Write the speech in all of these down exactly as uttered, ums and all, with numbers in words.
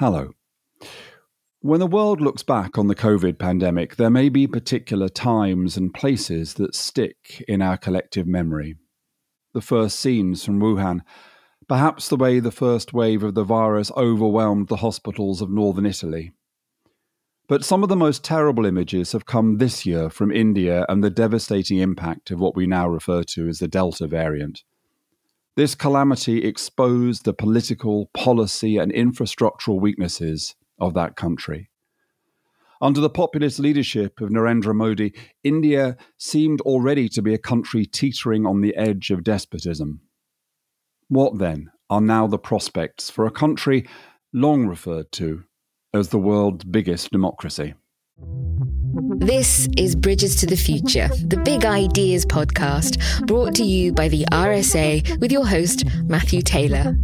Hello. When the world looks back on the COVID pandemic, there may be particular times and places that stick in our collective memory. The first scenes from Wuhan, perhaps the way the first wave of the virus overwhelmed the hospitals of northern Italy. But some of the most terrible images have come this year from India and the devastating impact of what we now refer to as the Delta variant. This calamity exposed the political, policy, and infrastructural weaknesses of that country. Under the populist leadership of Narendra Modi, India seemed already to be a country teetering on the edge of despotism. What then are now the prospects for a country long referred to as the world's biggest democracy? This is Bridges to the Future, the Big Ideas podcast, brought to you by the R S A with your host, Matthew Taylor.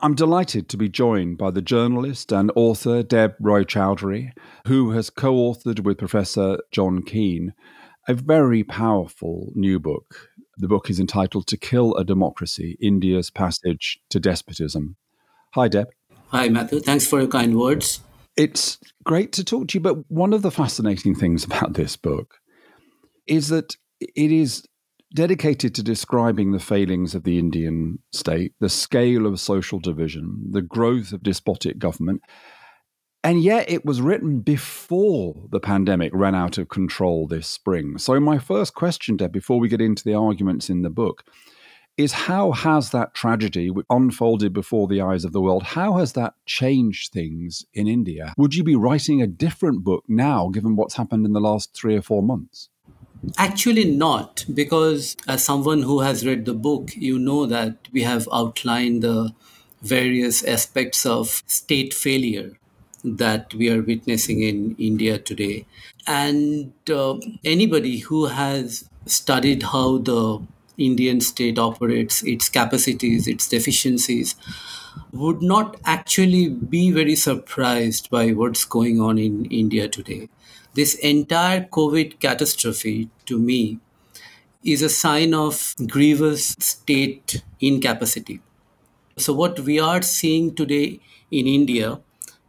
I'm delighted to be joined by the journalist and author Deb Roy Chowdhury, who has co-authored with Professor John Keane a very powerful new book. The book is entitled To Kill a Democracy, India's Passage to Despotism. Hi, Deb. Hi, Matthew. Thanks for your kind words. It's great to talk to you, but one of the fascinating things about this book is that it is dedicated to describing the failings of the Indian state, the scale of social division, the growth of despotic government. And yet it was written before the pandemic ran out of control this spring. So my first question, Deb, before we get into the arguments in the book, is how has that tragedy unfolded before the eyes of the world? How has that changed things in India? Would you be writing a different book now, given what's happened in the last three or four months? Actually not, because as someone who has read the book, you know that we have outlined the various aspects of state failure that we are witnessing in India today. And uh, anybody who has studied how the Indian state operates, its capacities, its deficiencies, would not actually be very surprised by what's going on in India today. This entire COVID catastrophe, to me, is a sign of grievous state incapacity. So what we are seeing today in India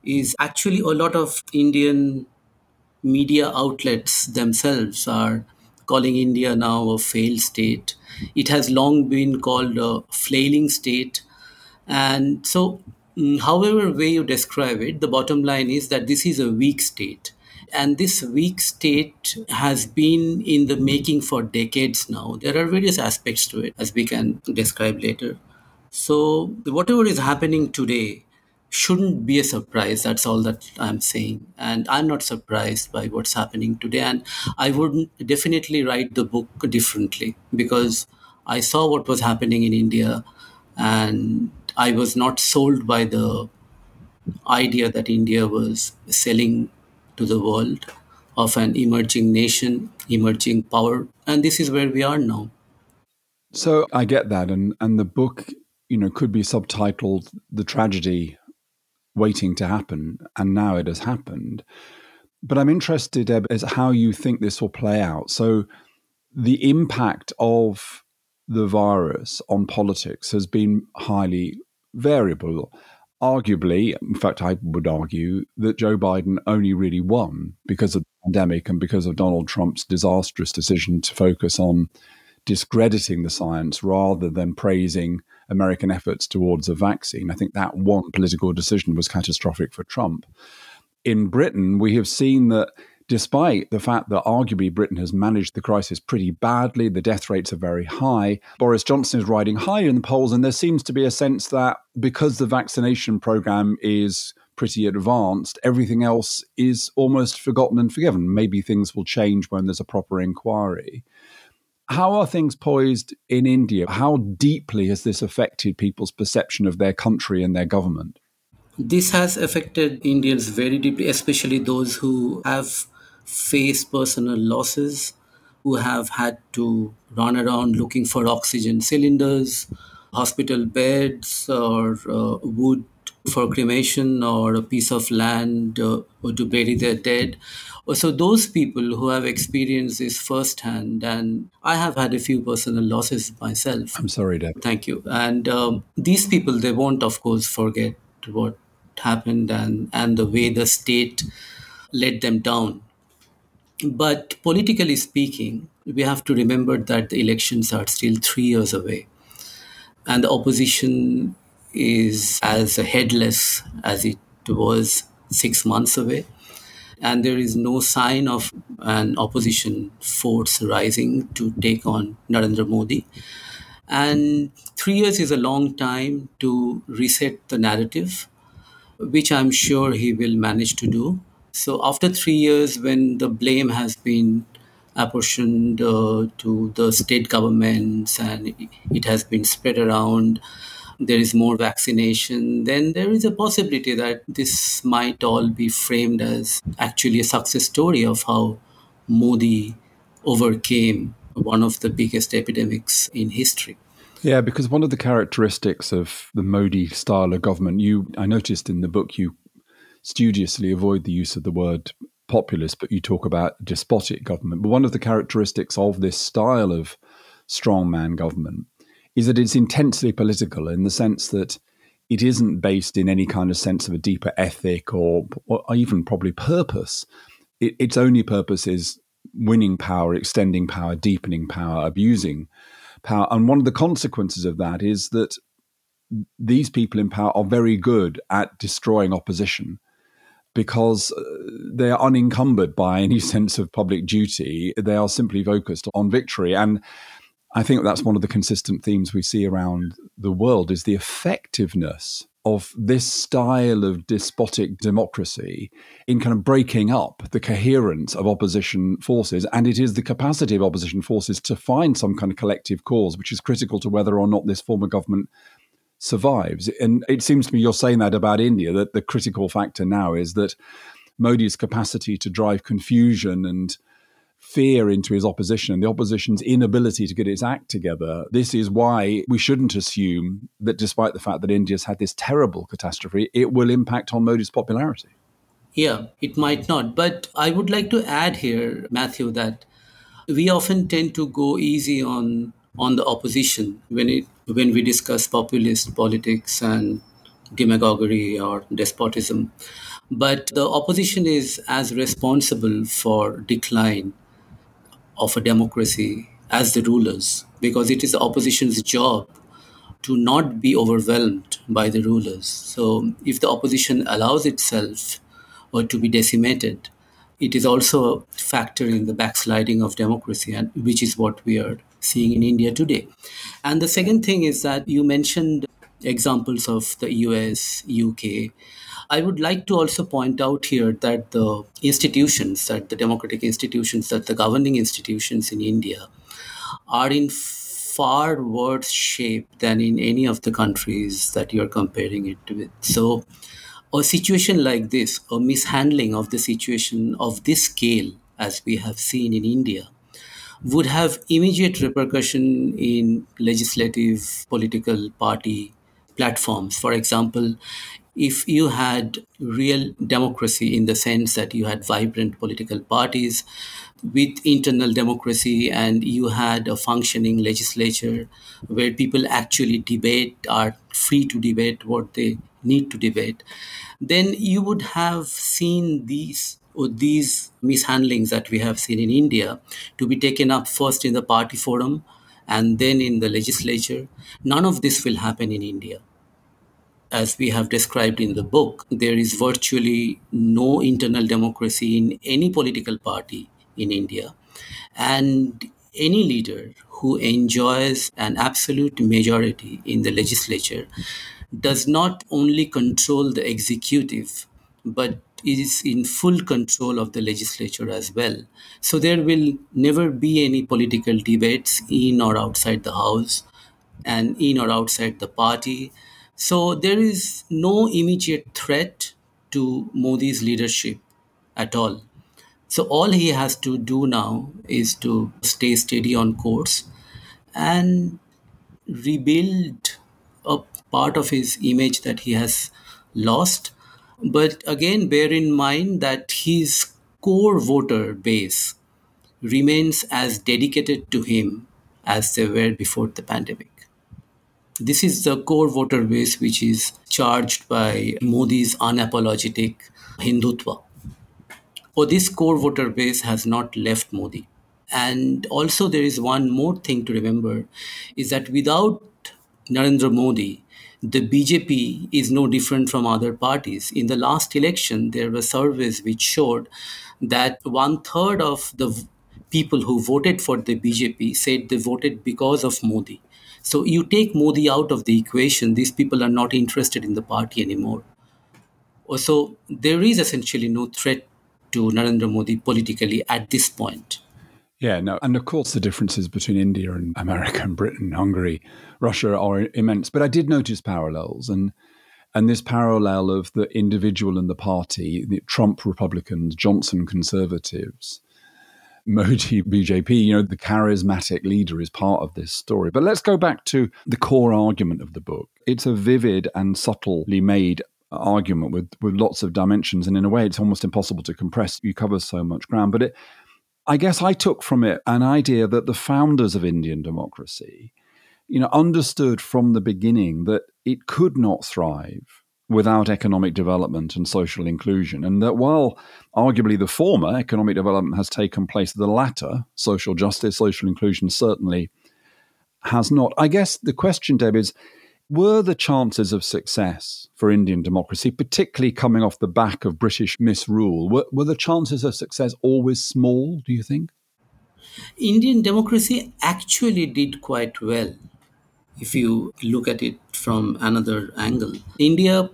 is actually a lot of Indian media outlets themselves are calling India now a failed state. It has long been called a flailing state. And so, however way you describe it, the bottom line is that this is a weak state. And this weak state has been in the making for decades now. There are various aspects to it, as we can describe later. So whatever is happening today shouldn't be a surprise. That's all that I'm saying. And I'm not surprised by what's happening today. And I would definitely write the book differently, because I saw what was happening in India and I was not sold by the idea that India was selling to the world of an emerging nation, emerging power. And this is where we are now. So I get that. And, and the book, you know, could be subtitled The Tragedy Waiting to Happen, and now it has happened. But I'm interested, Eb, as how you think this will play out. So the impact of the virus on politics has been highly variable. Arguably, in fact, I would argue that Joe Biden only really won because of the pandemic and because of Donald Trump's disastrous decision to focus on discrediting the science rather than praising American efforts towards a vaccine. I think that one political decision was catastrophic for Trump. In Britain, we have seen that despite the fact that arguably Britain has managed the crisis pretty badly, the death rates are very high, Boris Johnson is riding higher in the polls, and there seems to be a sense that because the vaccination programme is pretty advanced, everything else is almost forgotten and forgiven. Maybe things will change when there's a proper inquiry. How are things poised in India? How deeply has this affected people's perception of their country and their government? This has affected Indians very deeply, especially those who have face personal losses, who have had to run around looking for oxygen cylinders, hospital beds, or uh, wood for cremation, or a piece of land uh, or to bury their dead. So those people who have experienced this firsthand, and I have had a few personal losses myself. I'm sorry, Deb. Thank you. And um, these people, they won't, of course, forget what happened and, and the way the state let them down. But politically speaking, we have to remember that the elections are still three years away. And the opposition is as headless as it was six months away. And there is no sign of an opposition force rising to take on Narendra Modi. And three years is a long time to reset the narrative, which I'm sure he will manage to do. So after three years, when the blame has been apportioned uh, to the state governments and it has been spread around, there is more vaccination, then there is a possibility that this might all be framed as actually a success story of how Modi overcame one of the biggest epidemics in history. Yeah, because one of the characteristics of the Modi style of government, you I noticed in the book you studiously avoid the use of the word populist, but you talk about despotic government. But one of the characteristics of this style of strongman government is that it's intensely political in the sense that it isn't based in any kind of sense of a deeper ethic or, or even probably purpose. It, its only purpose is winning power, extending power, deepening power, abusing power. And one of the consequences of that is that these people in power are very good at destroying opposition because they are unencumbered by any sense of public duty. They are simply focused on victory. And I think that's one of the consistent themes we see around the world is the effectiveness of this style of despotic democracy in kind of breaking up the coherence of opposition forces. And it is the capacity of opposition forces to find some kind of collective cause, which is critical to whether or not this form of government survives. And it seems to me you're saying that about India, that the critical factor now is that Modi's capacity to drive confusion and fear into his opposition and the opposition's inability to get its act together. This is why we shouldn't assume that despite the fact that India's had this terrible catastrophe, it will impact on Modi's popularity. Yeah, it might not. But I would like to add here, Matthew, that we often tend to go easy on on the opposition when it when we discuss populist politics and demagoguery or despotism. But the opposition is as responsible for decline of a democracy as the rulers, because it is the opposition's job to not be overwhelmed by the rulers. So if the opposition allows itself or to be decimated, it is also a factor in the backsliding of democracy, and which is what we are seeing in India today. And the second thing is that you mentioned examples of the U S, U K. I would like to also point out here that the institutions, that the democratic institutions, that the governing institutions in India are in far worse shape than in any of the countries that you're comparing it with. So a situation like this, a mishandling of the situation of this scale, as we have seen in India, would have immediate repercussion in legislative, political party platforms. For example, if you had real democracy in the sense that you had vibrant political parties with internal democracy and you had a functioning legislature where people actually debate, are free to debate what they need to debate, then you would have seen these or these mishandlings that we have seen in India to be taken up first in the party forum and then in the legislature. None of this will happen in India. As we have described in the book, there is virtually no internal democracy in any political party in India. And any leader who enjoys an absolute majority in the legislature does not only control the executive, but is in full control of the legislature as well. So there will never be any political debates in or outside the house and in or outside the party. So there is no immediate threat to Modi's leadership at all. So all he has to do now is to stay steady on course and rebuild a part of his image that he has lost. But again, bear in mind that his core voter base remains as dedicated to him as they were before the pandemic. This is the core voter base which is charged by Modi's unapologetic Hindutva. For this core voter base has not left Modi. And also there is one more thing to remember, is that without Narendra Modi, the B J P is no different from other parties. In the last election, there were surveys which showed that one third of the people who voted for the B J P said they voted because of Modi. So you take Modi out of the equation, these people are not interested in the party anymore. So there is essentially no threat to Narendra Modi politically at this point. Yeah, no, and of course the differences between India and America and Britain, Hungary, Russia are immense. But I did notice parallels, and and this parallel of the individual and the party, the Trump Republicans, Johnson Conservatives, Modi B J P, you know, the charismatic leader is part of this story. But let's go back to the core argument of the book. It's a vivid and subtly made argument with, with lots of dimensions, and in a way it's almost impossible to compress. You cover so much ground, but it I guess I took from it an idea that the founders of Indian democracy, you know, understood from the beginning that it could not thrive without economic development and social inclusion. And that while arguably the former, economic development, has taken place, the latter, social justice, social inclusion, certainly has not. I guess the question, Deb, is were the chances of success for Indian democracy, particularly coming off the back of British misrule, were, were the chances of success always small, do you think? Indian democracy actually did quite well, if you look at it from another angle. India,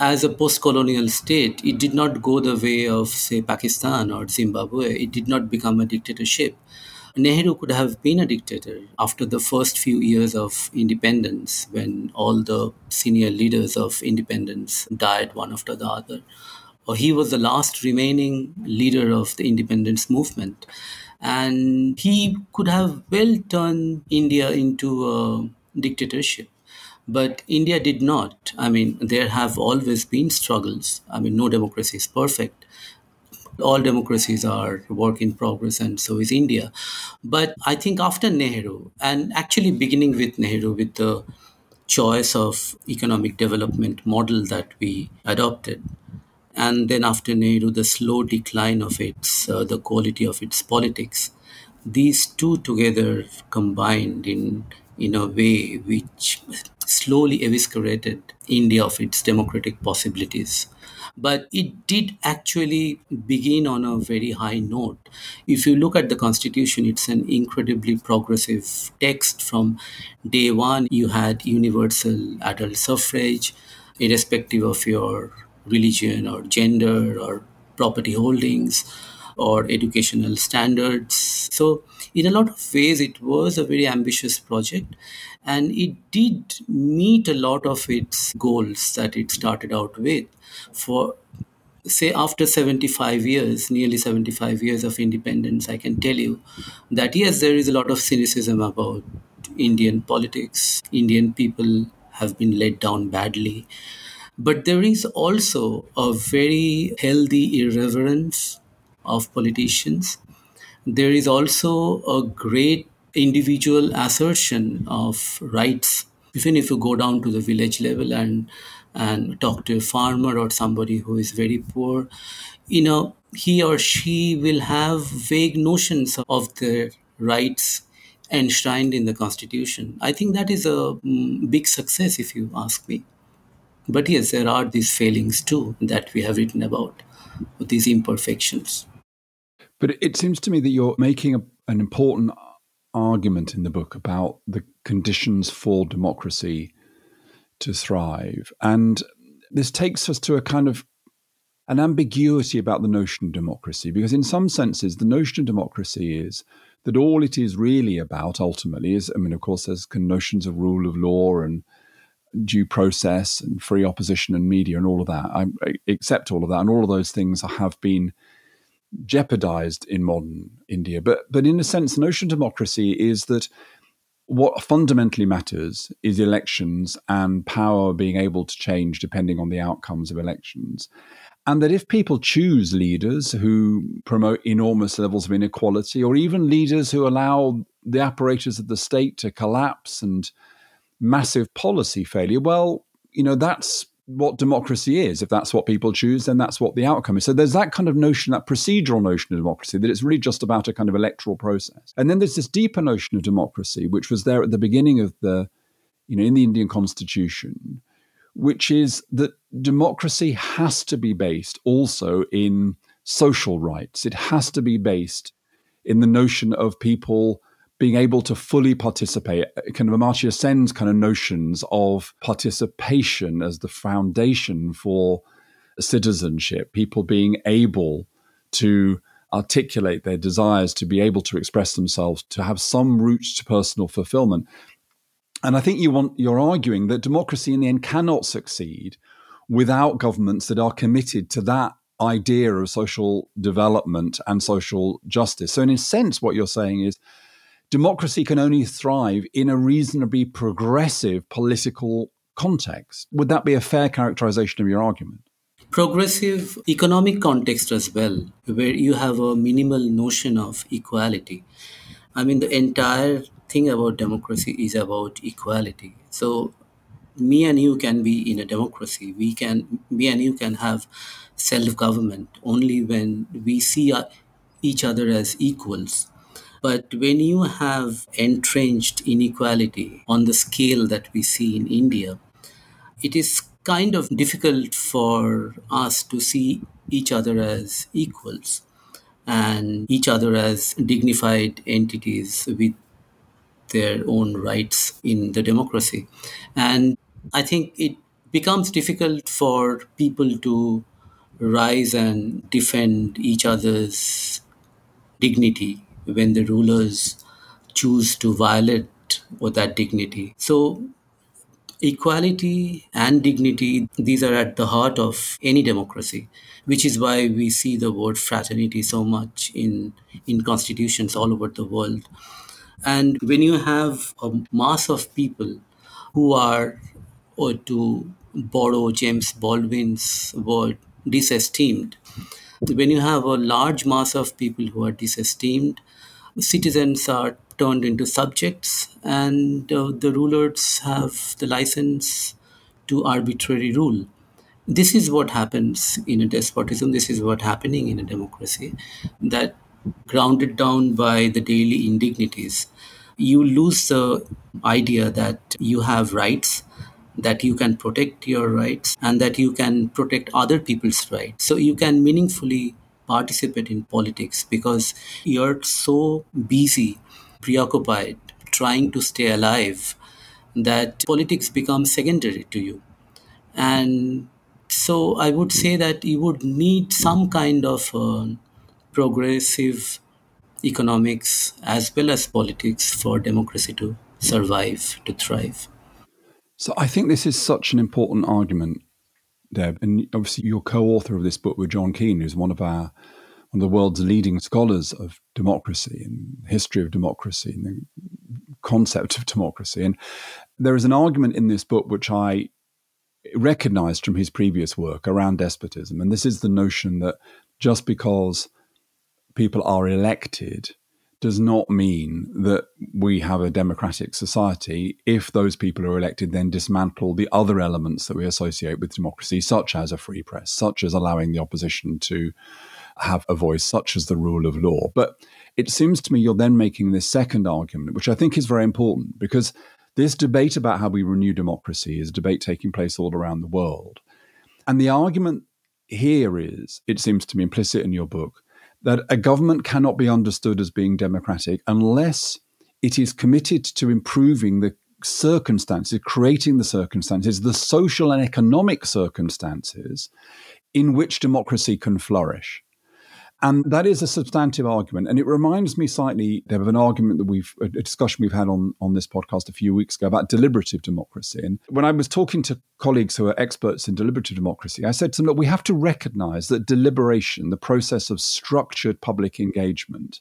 as a post-colonial state, it did not go the way of, say, Pakistan or Zimbabwe. It did not become a dictatorship. Nehru could have been a dictator after the first few years of independence, when all the senior leaders of independence died one after the other. Or he was the last remaining leader of the independence movement. And he could have well turned India into a dictatorship. But India did not. I mean, there have always been struggles. I mean, no democracy is perfect. All democracies are work in progress, and so is India. But I think after Nehru, and actually beginning with Nehru, with the choice of economic development model that we adopted, and then after Nehru, the slow decline of its, uh, the quality of its politics, these two together combined in, in a way which slowly eviscerated India of its democratic possibilities. But it did actually begin on a very high note. If you look at the Constitution, it's an incredibly progressive text. From day one, you had universal adult suffrage, irrespective of your religion or gender or property holdings or educational standards. So in a lot of ways, it was a very ambitious project. And it did meet a lot of its goals that it started out with. For, say, after seventy-five years, nearly seventy-five years of independence, I can tell you that, yes, there is a lot of cynicism about Indian politics. Indian people have been let down badly. But there is also a very healthy irreverence of politicians. There is also a great individual assertion of rights. Even if you go down to the village level and and talk to a farmer or somebody who is very poor, you know, he or she will have vague notions of their rights enshrined in the Constitution. I think that is a big success, if you ask me. But yes, there are these failings too that we have written about, these imperfections. But it seems to me that you're making a, an important argument in the book about the conditions for democracy to thrive. And this takes us to a kind of an ambiguity about the notion of democracy, because in some senses, the notion of democracy is that all it is really about ultimately is, I mean, of course, there's notions of rule of law and due process and free opposition and media and all of that. I accept all of that. And all of those things have been jeopardized in modern India. But, but in a sense, the notion of democracy is that what fundamentally matters is elections and power being able to change depending on the outcomes of elections. And that if people choose leaders who promote enormous levels of inequality, or even leaders who allow the apparatus of the state to collapse and massive policy failure, well, you know, that's what democracy is. If that's what people choose, then that's what the outcome is. So there's that kind of notion, that procedural notion of democracy, that it's really just about a kind of electoral process. And then there's this deeper notion of democracy, which was there at the beginning of the, you know, in the Indian constitution, which is that democracy has to be based also in social rights. It has to be based in the notion of people being able to fully participate, kind of Amartya Sen's kind of notions of participation as the foundation for citizenship, people being able to articulate their desires, to be able to express themselves, to have some route to personal fulfillment. And I think you want, you're arguing that democracy in the end cannot succeed without governments that are committed to that idea of social development and social justice. So in a sense, what you're saying is, democracy can only thrive in a reasonably progressive political context. Would that be a fair characterization of your argument? Progressive economic context as well, where you have a minimal notion of equality. I mean, the entire thing about democracy is about equality. So me and you can be in a democracy. We can, me and you can have self-government only when we see each other as equals. But when you have entrenched inequality on the scale that we see in India, it is kind of difficult for us to see each other as equals and each other as dignified entities with their own rights in the democracy. And I think it becomes difficult for people to rise and defend each other's dignity when the rulers choose to violate or that dignity. So equality and dignity, these are at the heart of any democracy, which is why we see the word fraternity so much in, in constitutions all over the world. And when you have a mass of people who are, or to borrow James Baldwin's word, disesteemed, when you have a large mass of people who are disesteemed, citizens are turned into subjects, and uh, the rulers have the license to arbitrarily rule. This is what happens in a despotism. This is what's happening in a democracy, that grounded down by the daily indignities. You lose the idea that you have rights, that you can protect your rights, and that you can protect other people's rights. So you can meaningfully participate in politics because you're so busy, preoccupied, trying to stay alive, that politics becomes secondary to you. And so I would say that you would need some kind of uh, progressive economics as well as politics for democracy to survive, to thrive. So I think this is such an important argument, Deb. And obviously you're co-author of this book with John Keane, who's one of our one of the world's leading scholars of democracy and the history of democracy and the concept of democracy. And there is an argument in this book which I recognized from his previous work around despotism. And this is the notion that just because people are elected does not mean that we have a democratic society if those people who are elected then dismantle the other elements that we associate with democracy, such as a free press, such as allowing the opposition to have a voice, such as the rule of law. But it seems to me you're then making this second argument, which I think is very important, because this debate about how we renew democracy is a debate taking place all around the world. And the argument here is, it seems to me implicit in your book, that a government cannot be understood as being democratic unless it is committed to improving the circumstances, creating the circumstances, the social and economic circumstances in which democracy can flourish. And that is a substantive argument. And it reminds me slightly, Deb, of an argument that we've, a discussion we've had on, on this podcast a few weeks ago about deliberative democracy. And when I was talking to colleagues who are experts in deliberative democracy, I said to them, look, we have to recognize that deliberation, the process of structured public engagement,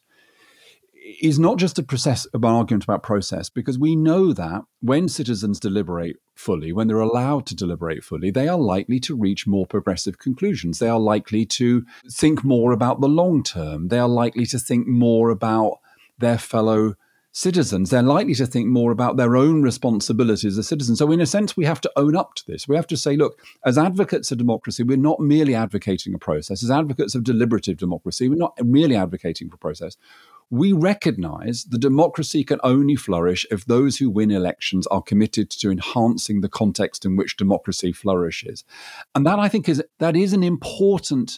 is not just a process of an argument about process, because we know that when citizens deliberate fully, when they're allowed to deliberate fully, they are likely to reach more progressive conclusions. They are likely to think more about the long term. They are likely to think more about their fellow citizens, they're likely to think more about their own responsibilities as citizens. So in a sense, we have to own up to this. We have to say, look, as advocates of democracy, we're not merely advocating a process. As advocates of deliberative democracy, we're not merely advocating for process. We recognise that democracy can only flourish if those who win elections are committed to enhancing the context in which democracy flourishes. And that, I think, is that is an important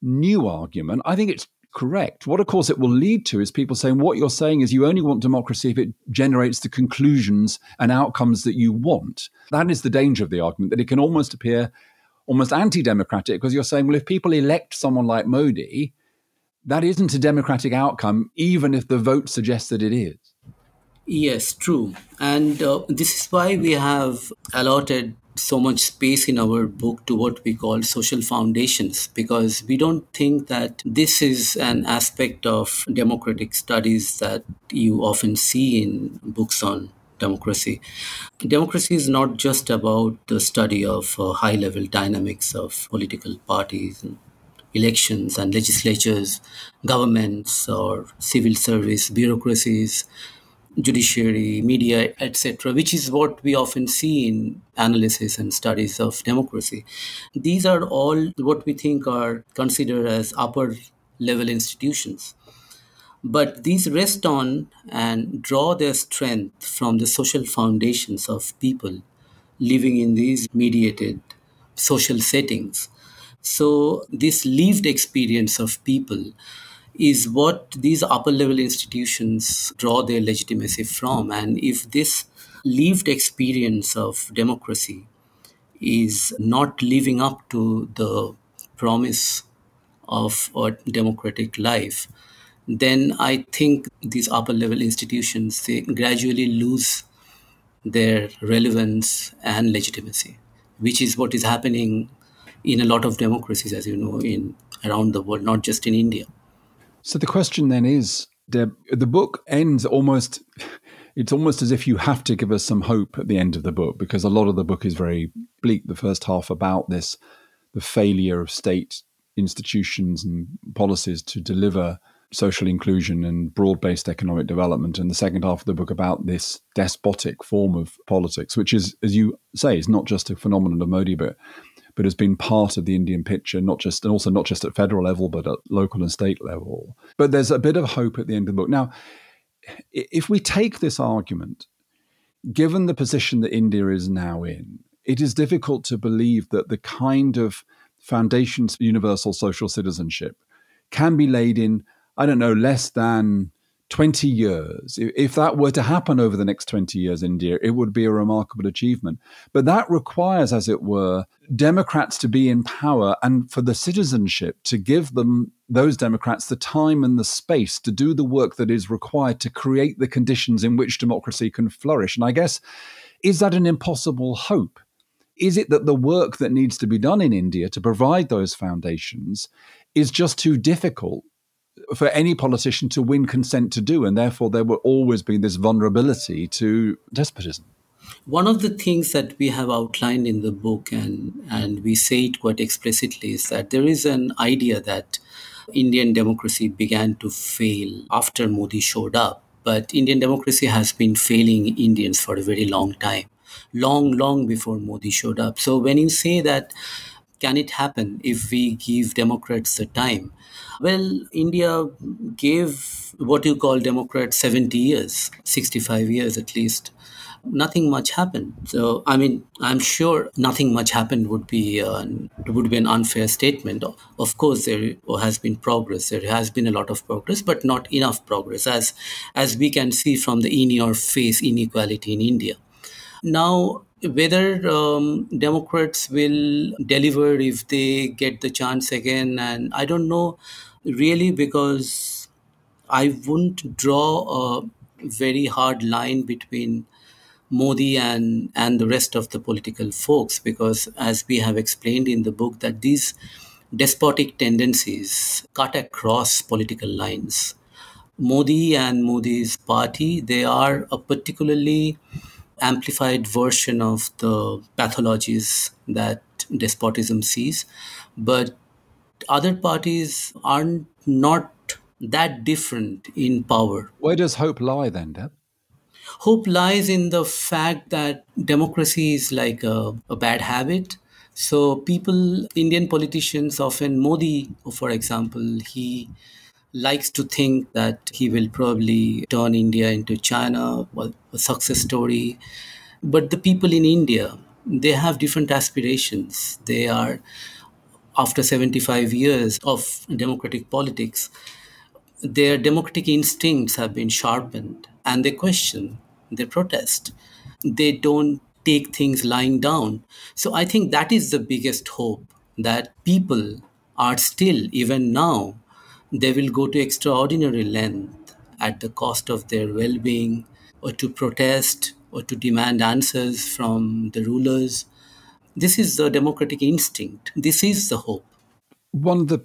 new argument. I think it's correct. What, of course, it will lead to is people saying, what you're saying is you only want democracy if it generates the conclusions and outcomes that you want. That is the danger of the argument, that it can almost appear almost anti-democratic, because you're saying, well, if people elect someone like Modi, that isn't a democratic outcome, even if the vote suggests that it is. Yes, true. And uh, this is why we have allotted so much space in our book to what we call social foundations, because we don't think that this is an aspect of democratic studies that you often see in books on democracy. Democracy is not just about the study of uh, high-level dynamics of political parties and elections and legislatures, governments or civil service, bureaucracies, judiciary, media, et cetera, which is what we often see in analysis and studies of democracy. These are all what we think are considered as upper level institutions. But these rest on and draw their strength from the social foundations of people living in these mediated social settings. So this lived experience of people is what these upper-level institutions draw their legitimacy from. And if this lived experience of democracy is not living up to the promise of a democratic life, then I think these upper-level institutions, they gradually lose their relevance and legitimacy, which is what is happening in a lot of democracies, as you know, in around the world, not just in India. So the question then is, Deb, the book ends almost, it's almost as if you have to give us some hope at the end of the book, because a lot of the book is very bleak, the first half about this, the failure of state institutions and policies to deliver social inclusion and broad-based economic development, and the second half of the book about this despotic form of politics, which is, as you say, is not just a phenomenon of Modi, but but has been part of the Indian picture, not just and also not just at federal level, but at local and state level. But there's a bit of hope at the end of the book. Now, if we take this argument, given the position that India is now in, it is difficult to believe that the kind of foundations for universal social citizenship can be laid in, I don't know, less than twenty years. If that were to happen over the next twenty years in India, it would be a remarkable achievement. But that requires, as it were, Democrats to be in power and for the citizenship to give them, those Democrats, the time and the space to do the work that is required to create the conditions in which democracy can flourish. And I guess, is that an impossible hope? Is it that the work that needs to be done in India to provide those foundations is just too difficult for any politician to win consent to do, and therefore there will always be this vulnerability to despotism? One of the things that we have outlined in the book, and, and we say it quite explicitly, is that there is an idea that Indian democracy began to fail after Modi showed up. But Indian democracy has been failing Indians for a very long time, long, long before Modi showed up. So when you say that, can it happen if we give Democrats the time? Well, India gave what you call Democrats seventy years, sixty-five years at least. Nothing much happened. So, I mean, I'm sure nothing much happened would be uh, would be an unfair statement. Of course, there has been progress. There has been a lot of progress, but not enough progress, as as we can see from the in-your-face inequality in India. Now, whether um, Democrats will deliver if they get the chance again, and I don't know really, because I wouldn't draw a very hard line between Modi and, and the rest of the political folks, because as we have explained in the book, that these despotic tendencies cut across political lines. Modi and Modi's party, they are a particularly amplified version of the pathologies that despotism sees. But other parties are not that different in power. Where does hope lie then, Deb? Hope lies in the fact that democracy is like a, a bad habit. So people, Indian politicians, often Modi, for example, he likes to think that he will probably turn India into China, well, a success story. But the people in India, they have different aspirations. They are, after seventy-five years of democratic politics, their democratic instincts have been sharpened and they question, they protest. They don't take things lying down. So I think that is the biggest hope, that people are still, even now, they will go to extraordinary length at the cost of their well-being, or to protest, or to demand answers from the rulers. This is the democratic instinct. This is the hope. One of the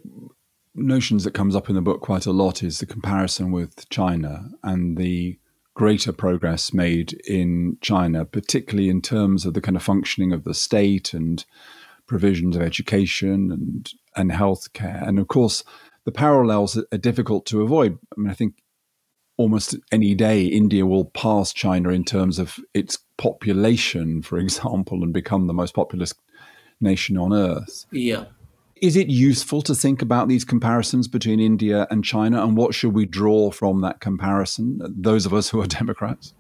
notions that comes up in the book quite a lot is the comparison with China and the greater progress made in China, particularly in terms of the kind of functioning of the state and provisions of education and, and healthcare. And of course, the parallels are difficult to avoid. I mean, I think almost any day India will pass China in terms of its population, for example, and become the most populous nation on earth. Yeah. Is it useful to think about these comparisons between India and China, and what should we draw from that comparison, those of us who are Democrats?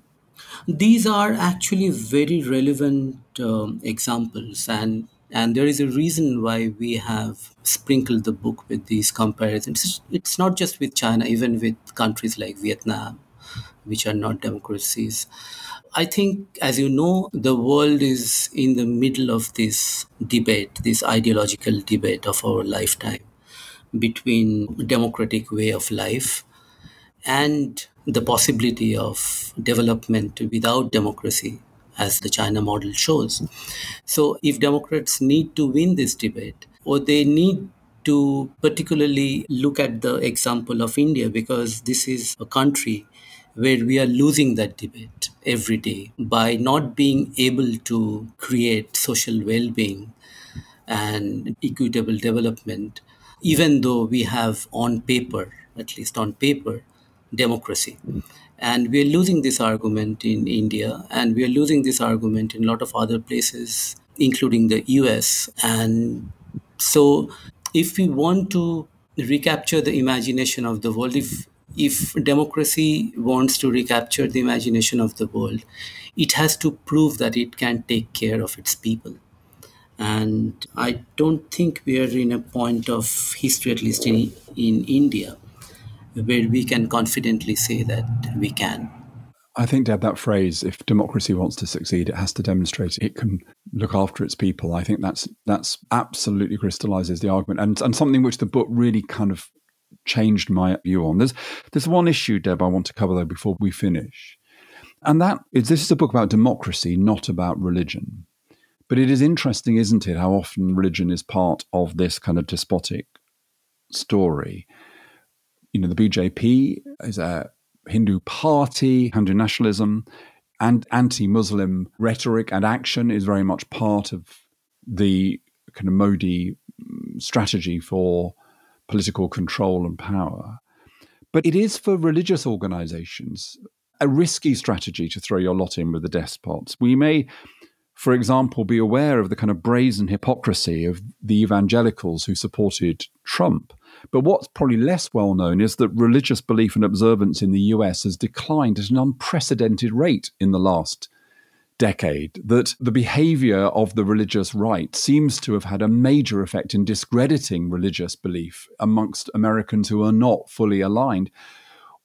These are actually very relevant um, examples, and, and there is a reason why we have sprinkled the book with these comparisons. It's not just with China, even with countries like Vietnam, which are not democracies. I think, as you know, the world is in the middle of this debate, this ideological debate of our lifetime between democratic way of life and the possibility of development without democracy, as the China model shows. So if Democrats need to win this debate, or they need to particularly look at the example of India, because this is a country where we are losing that debate every day by not being able to create social well-being and equitable development, even though we have on paper, at least on paper, democracy. And we are losing this argument in India, and we are losing this argument in a lot of other places, including the U S. And so if we want to recapture the imagination of the world, if If democracy wants to recapture the imagination of the world, it has to prove that it can take care of its people. And I don't think we are in a point of history, at least in, in India, where we can confidently say that we can. I think, Deb, that phrase, if democracy wants to succeed, it has to demonstrate it can look after its people. I think that's that's absolutely crystallizes the argument, and, and something which the book really kind of changed my view on. There's, there's one issue, Deb, I want to cover though before we finish. And that is, this is a book about democracy, not about religion. But it is interesting, isn't it, how often religion is part of this kind of despotic story. You know, the B J P is a Hindu party, Hindu nationalism, and anti-Muslim rhetoric and action is very much part of the kind of Modi strategy for political control and power. But it is for religious organizations a risky strategy to throw your lot in with the despots. We may, for example, be aware of the kind of brazen hypocrisy of the evangelicals who supported Trump. But what's probably less well known is that religious belief and observance in the U S has declined at an unprecedented rate in the last decade, that the behavior of the religious right seems to have had a major effect in discrediting religious belief amongst Americans who are not fully aligned.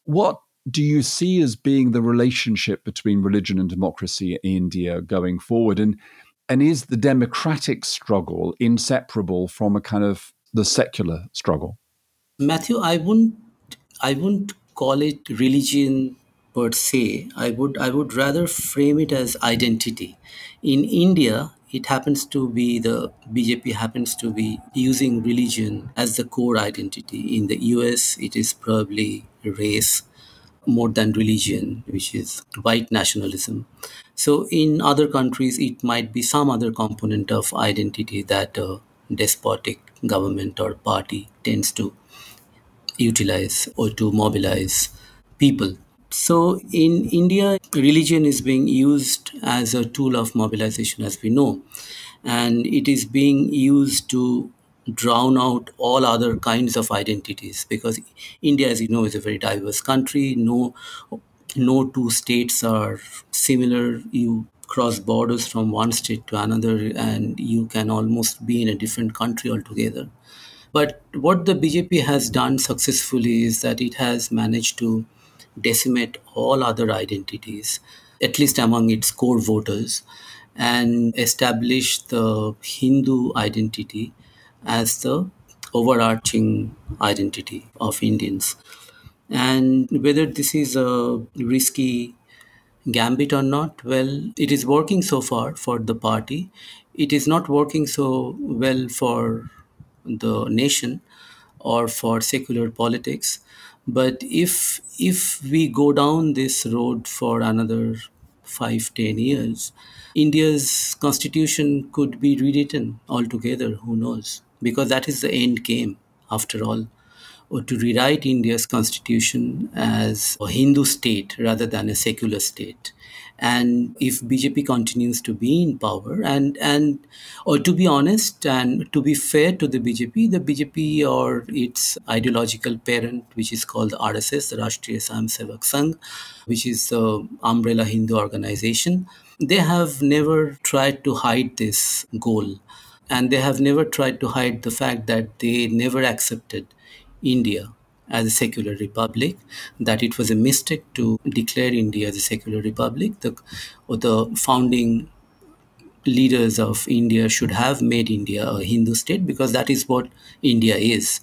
What do you see as being the relationship between religion and democracy in India going forward? And, and is the democratic struggle inseparable from a kind of the secular struggle? Matthew, I wouldn't, I wouldn't call it religion per se. I would I would rather frame it as identity. In India, it happens to be the B J P happens to be using religion as the core identity. In the U S, it is probably race more than religion, which is white nationalism. So in other countries, it might be some other component of identity that a despotic government or party tends to utilize or to mobilize people. So in India, religion is being used as a tool of mobilization, as we know, and it is being used to drown out all other kinds of identities, because India, as you know, is a very diverse country. No, no two states are similar. You cross borders from one state to another, and you can almost be in a different country altogether. But what the B J P has done successfully is that it has managed to decimate all other identities, at least among its core voters, and establish the Hindu identity as the overarching identity of Indians. And whether this is a risky gambit or not, well, it is working so far for the party. It is not working so well for the nation or for secular politics. But if if we go down this road for another five, ten years, India's constitution could be rewritten altogether, who knows? Because that is the end game, after all, or to rewrite India's constitution as a Hindu state rather than a secular state. And if B J P continues to be in power, and, and or to be honest and to be fair to the B J P, the B J P or its ideological parent, which is called the R S S, the Rashtriya Swayamsevak Sangh, which is the umbrella Hindu organization, they have never tried to hide this goal. And they have never tried to hide the fact that they never accepted India as a secular republic, that it was a mistake to declare India as a secular republic. The, or the founding leaders of India should have made India a Hindu state, because that is what India is.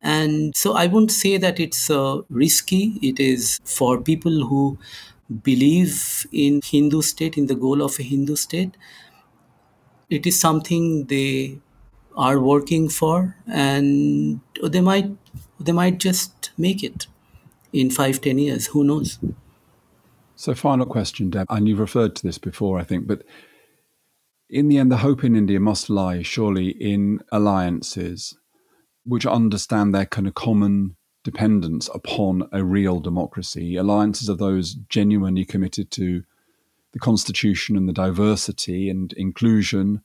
And so I won't say that it's uh, risky. It is for people who believe in Hindu state, in the goal of a Hindu state. It is something they are working for, and they might they might just make it in five, ten years. Who knows? So final question, Deb, and you've referred to this before, I think, but in the end, the hope in India must lie surely in alliances which understand their kind of common dependence upon a real democracy, alliances of those genuinely committed to the constitution and the diversity and inclusion,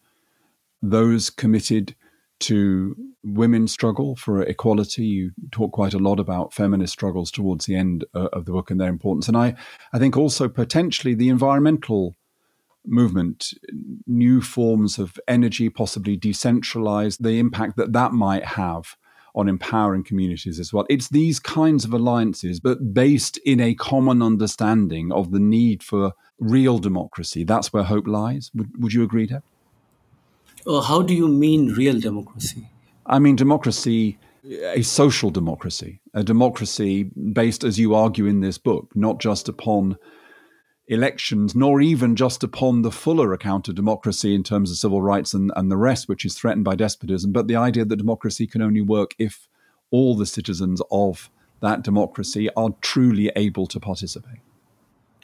those committed to women's struggle for equality. You talk quite a lot about feminist struggles towards the end uh, of the book and their importance. And I, I think also potentially the environmental movement, new forms of energy, possibly decentralized, the impact that that might have on empowering communities as well. It's these kinds of alliances, but based in a common understanding of the need for real democracy. That's where hope lies. Would, would you agree, Deb? Or how do you mean real democracy? I mean democracy, a social democracy, a democracy based, as you argue in this book, not just upon elections, nor even just upon the fuller account of democracy in terms of civil rights and, and the rest, which is threatened by despotism, but the idea that democracy can only work if all the citizens of that democracy are truly able to participate.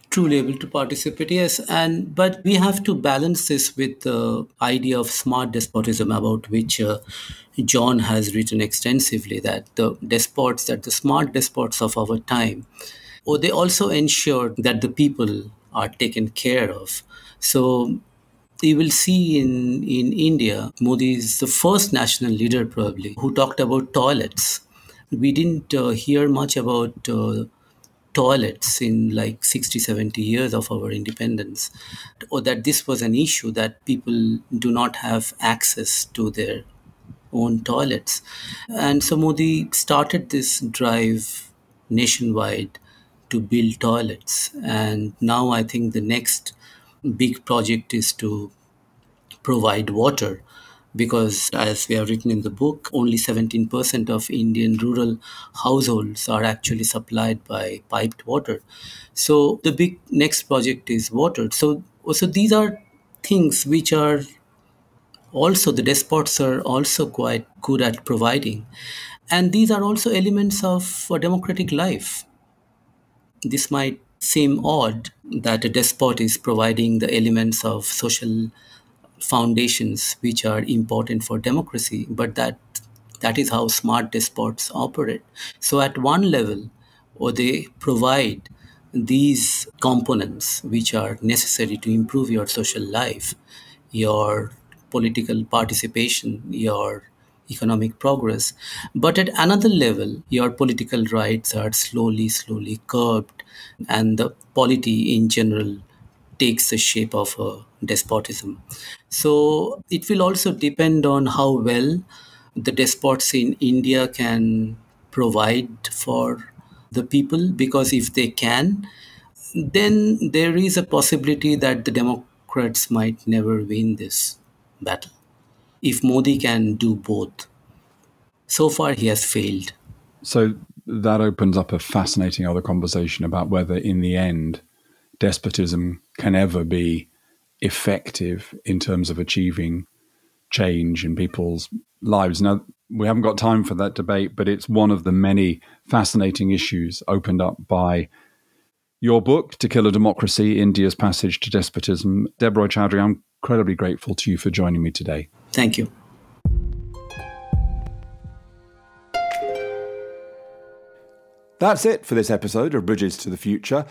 Truly able to participate, yes. And but we have to balance this with the idea of smart despotism, about which uh, John has written extensively, that the despots, that the smart despots of our time, or they also ensure that the people are taken care of. So you will see in, in India, Modi is the first national leader probably who talked about toilets. We didn't uh, hear much about uh, toilets in like sixty, seventy years of our independence, or that this was an issue, that people do not have access to their own toilets. And so Modi started this drive nationwide to build toilets. And now I think the next big project is to provide water, because as we have written in the book, only seventeen percent of Indian rural households are actually supplied by piped water. So the big next project is water. So, so these are things which are also, the despots are also quite good at providing. And these are also elements of a democratic life. This might seem odd that a despot is providing the elements of social foundations which are important for democracy, but that That is how smart despots operate. So at one level, they provide these components which are necessary to improve your social life, your political participation, your economic progress. But at another level, your political rights are slowly, slowly curbed, and the polity in general takes the shape of a despotism. So it will also depend on how well the despots in India can provide for the people, because if they can, then there is a possibility that the Democrats might never win this battle. If Modi can do both, so far he has failed. So that opens up a fascinating other conversation about whether in the end despotism can ever be effective in terms of achieving change in people's lives. Now, we haven't got time for that debate, but it's one of the many fascinating issues opened up by your book, To Kill a Democracy, India's Passage to Despotism. Deb Roy Chowdhury, I'm incredibly grateful to you for joining me today. Thank you. That's it for this episode of Bridges to the Future.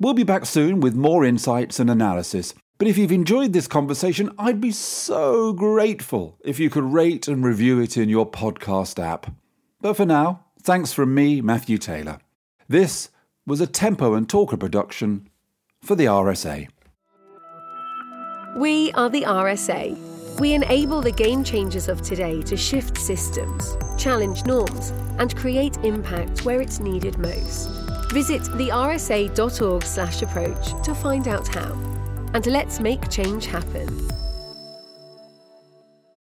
We'll be back soon with more insights and analysis. But if you've enjoyed this conversation, I'd be so grateful if you could rate and review it in your podcast app. But for now, thanks from me, Matthew Taylor. This was a Tempo and Talker production for the R S A. We are the R S A. We enable the game changers of today to shift systems, challenge norms, and create impact where it's needed most. Visit the r s a dot org slash approach to find out how. And let's make change happen.